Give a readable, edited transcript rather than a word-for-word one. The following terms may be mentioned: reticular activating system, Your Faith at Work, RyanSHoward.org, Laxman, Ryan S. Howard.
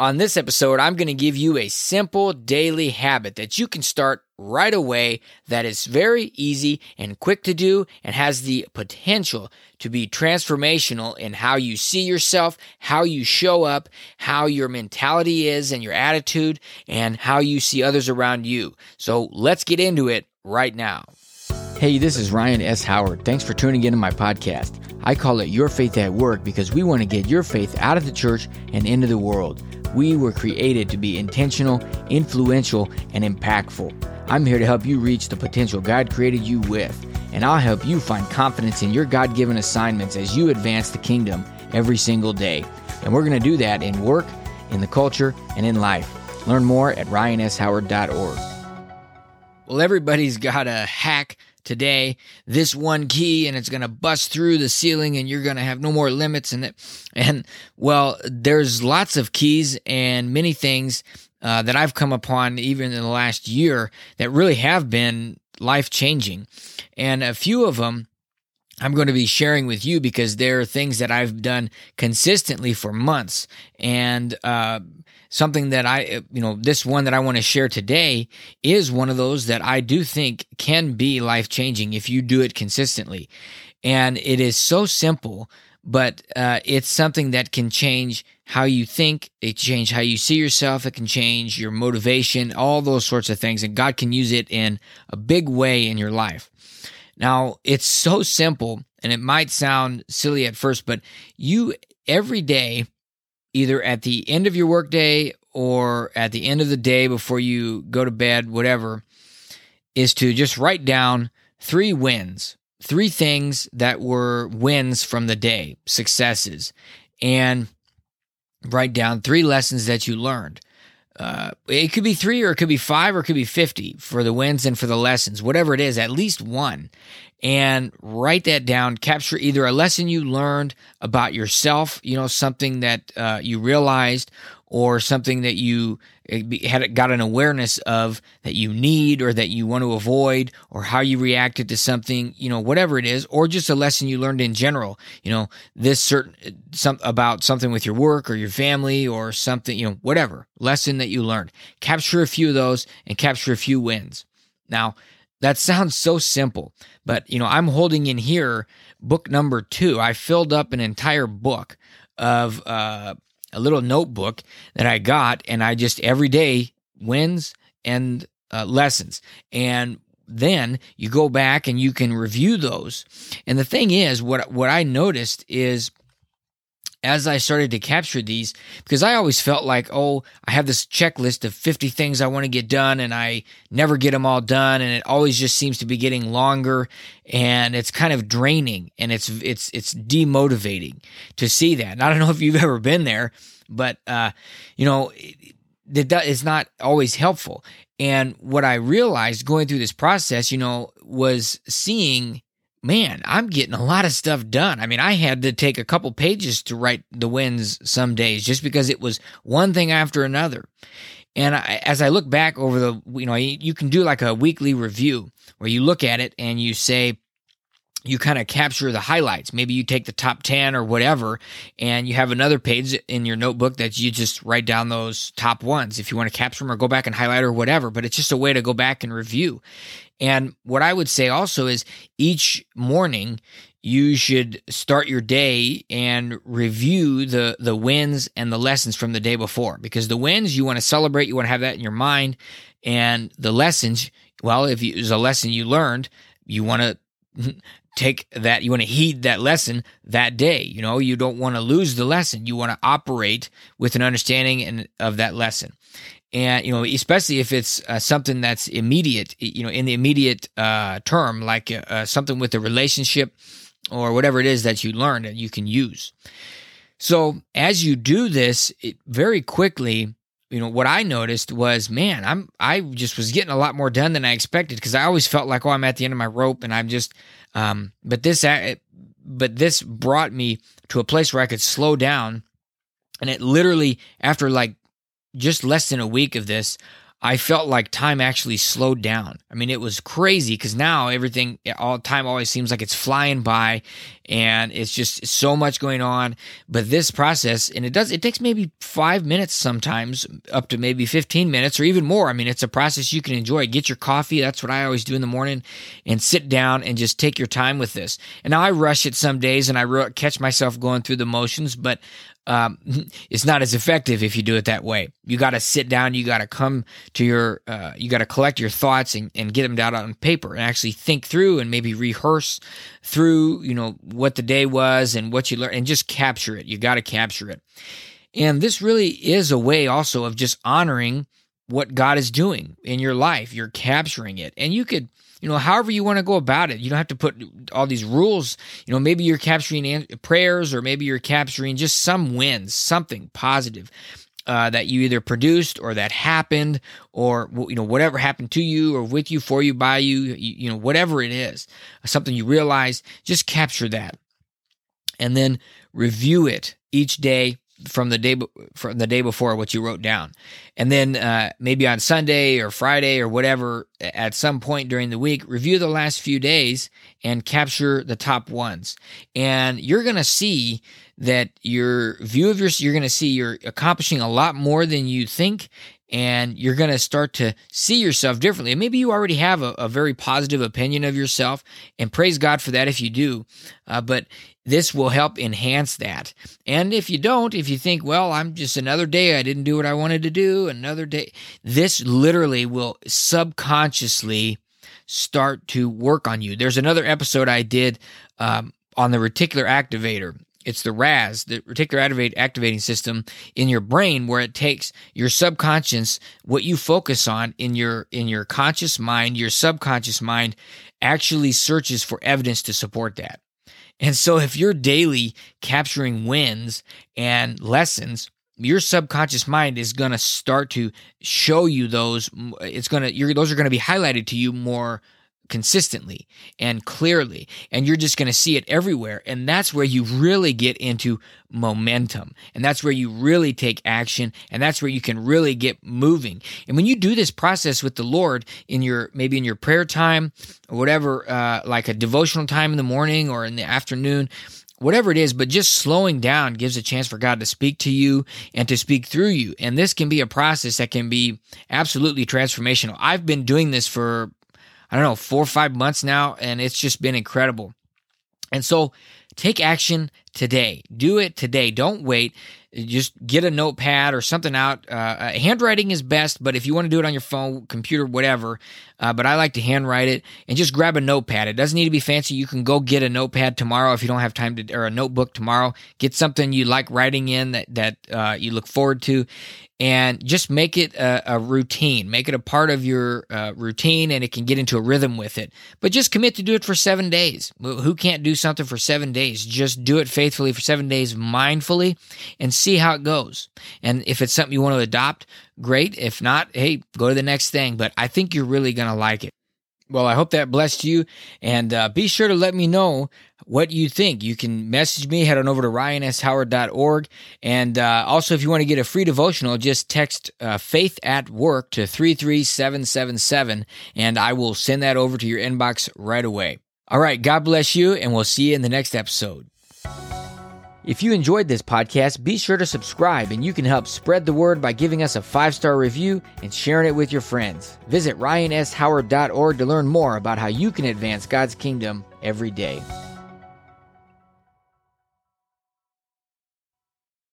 On this episode, I'm going to give you a simple daily habit that you can start right away that is very easy and quick to do and has the potential to be transformational in how you see yourself, how you show up, how your mentality is and your attitude, and how you see others around you. So let's get into it right now. Hey, this is Ryan S. Howard. Thanks for tuning in to my podcast. I call it Your Faith at Work because we want to get your faith out of the church and into the world. We were created to be intentional, influential, and impactful. I'm here to help you reach the potential God created you with, and I'll help you find confidence in your God-given assignments as you advance the kingdom every single day. And we're going to do that in work, in the culture, and in life. Learn more at RyanSHoward.org. Well, everybody's got a hack today, this one key, and it's going to bust through the ceiling and you're going to have no more limits. And well, there's lots of keys and many things that I've come upon even in the last year that really have been life-changing. And a few of them I'm going to be sharing with you because they're things that I've done consistently for months. And something that this one that I want to share today is one of those that I do think can be life-changing if you do it consistently. And it is so simple, but it's something that can change how you think, it can change how you see yourself, it can change your motivation, all those sorts of things. And God can use it in a big way in your life. Now, it's so simple, and it might sound silly at first, but you every day, either at the end of your workday or at the end of the day before you go to bed, whatever, is to just write down 3 wins, 3 things that were wins from the day, successes, and write down 3 lessons that you learned. It could be 3, or it could be 5, or it could be 50 for the wins and for the lessons, whatever it is, at least one. And write that down, capture either a lesson you learned about yourself, something that you realized, or something that you got an awareness of that you need or that you want to avoid, or how you reacted to something, whatever it is, or just a lesson you learned in general, about something with your work or your family or something, whatever lesson that you learned. Capture a few of those and capture a few wins. Now, that sounds so simple, but I'm holding in here book number 2. I filled up an entire book of a little notebook that I got, and I just every day wins and lessons. And then you go back and you can review those. And the thing is, what I noticed is as I started to capture these, because I always felt like, I have this checklist of 50 things I want to get done, and I never get them all done, and it always just seems to be getting longer, and it's kind of draining, and it's demotivating to see that. And I don't know if you've ever been there, but it's not always helpful. And what I realized going through this process, was seeing, man, I'm getting a lot of stuff done. I mean, I had to take a couple pages to write the wins some days just because it was one thing after another. And as I look back over you can do like a weekly review where you look at it and you say, you kind of capture the highlights. Maybe you take the top 10 or whatever, and you have another page in your notebook that you just write down those top ones if you want to capture them or go back and highlight or whatever. But it's just a way to go back and review. And what I would say also is each morning you should start your day and review the wins and the lessons from the day before, because the wins you want to celebrate, you want to have that in your mind, and the lessons, if it was a lesson you learned, you want to you want to heed that lesson that day. You don't want to lose the lesson. You want to operate with an understanding of that lesson. And, especially if it's something that's immediate, in the immediate term, like something with a relationship or whatever it is that you learned that you can use. So as you do this, very quickly, what I noticed was, man, I just was getting a lot more done than I expected, because I always felt like, I'm at the end of my rope, and I'm just, but this brought me to a place where I could slow down, and it literally, after like just less than a week of this, I felt like time actually slowed down. I mean, it was crazy because now time always seems like it's flying by and it's just so much going on. But this process, and it takes maybe 5 minutes sometimes, up to maybe 15 minutes or even more. I mean, it's a process you can enjoy. Get your coffee. That's what I always do in the morning, and sit down and just take your time with this. And now I rush it some days and I catch myself going through the motions, but it's not as effective if you do it that way. You got to sit down. You got to come to you got to collect your thoughts and get them down on paper and actually think through and maybe rehearse through, what the day was and what you learned, and just capture it. You got to capture it. And this really is a way also of just honoring what God is doing in your life. You're capturing it. And you could, however you want to go about it. You don't have to put all these rules. Maybe you're capturing prayers, or maybe you're capturing just some wins, something positive that you either produced or that happened, or whatever happened to you or with you, for you, by you, whatever it is, something you realize, just capture that. And then review it each day from the day before, what you wrote down. And then maybe on Sunday or Friday or whatever, at some point during the week, review the last few days and capture the top ones. And you're going to see that you're accomplishing a lot more than you think, and you're going to start to see yourself differently. And maybe you already have a very positive opinion of yourself, and praise God for that if you do. But this will help enhance that. And if you don't, if you think, well, I'm just another day, I didn't do what I wanted to do, another day, this literally will subconsciously start to work on you. There's another episode I did on the reticular activator. It's the RAS, the reticular activating system in your brain, where it takes your subconscious, what you focus on in your conscious mind, your subconscious mind actually searches for evidence to support that. And so if you're daily capturing wins and lessons, your subconscious mind is going to start to show you those. Those are going to be highlighted to you more consistently and clearly, and you're just going to see it everywhere. And that's where you really get into momentum, and that's where you really take action, and that's where you can really get moving. And when you do this process with the Lord in your prayer time or whatever, like a devotional time in the morning or in the afternoon, whatever it is, but just slowing down gives a chance for God to speak to you and to speak through you. And this can be a process that can be absolutely transformational. I've been doing this for 4 or 5 months now, and it's just been incredible. And so take action today. Do it today. Don't wait. Just get a notepad or something out. Handwriting is best, but if you want to do it on your phone, computer, whatever, but I like to handwrite it, and just grab a notepad. It doesn't need to be fancy. You can go get a notepad tomorrow if you don't have time to, or a notebook tomorrow. Get something you like writing in that you look forward to, and just make it a routine. Make it a part of your routine, and it can get into a rhythm with it. But just commit to do it for 7 days. Who can't do something for 7 days? Just do it faithfully for 7 days, mindfully, and see how it goes. And if it's something you want to adopt, great. If not, hey, go to the next thing. But I think you're really going to like it. Well, I hope that blessed you, and be sure to let me know what you think. You can message me, head on over to RyanSHoward.org, and also if you want to get a free devotional, just text Faith at Work to 33777, and I will send that over to your inbox right away. All right, God bless you, and we'll see you in the next episode. If you enjoyed this podcast, be sure to subscribe, and you can help spread the word by giving us a 5-star review and sharing it with your friends. Visit RyanSHoward.org to learn more about how you can advance God's kingdom every day.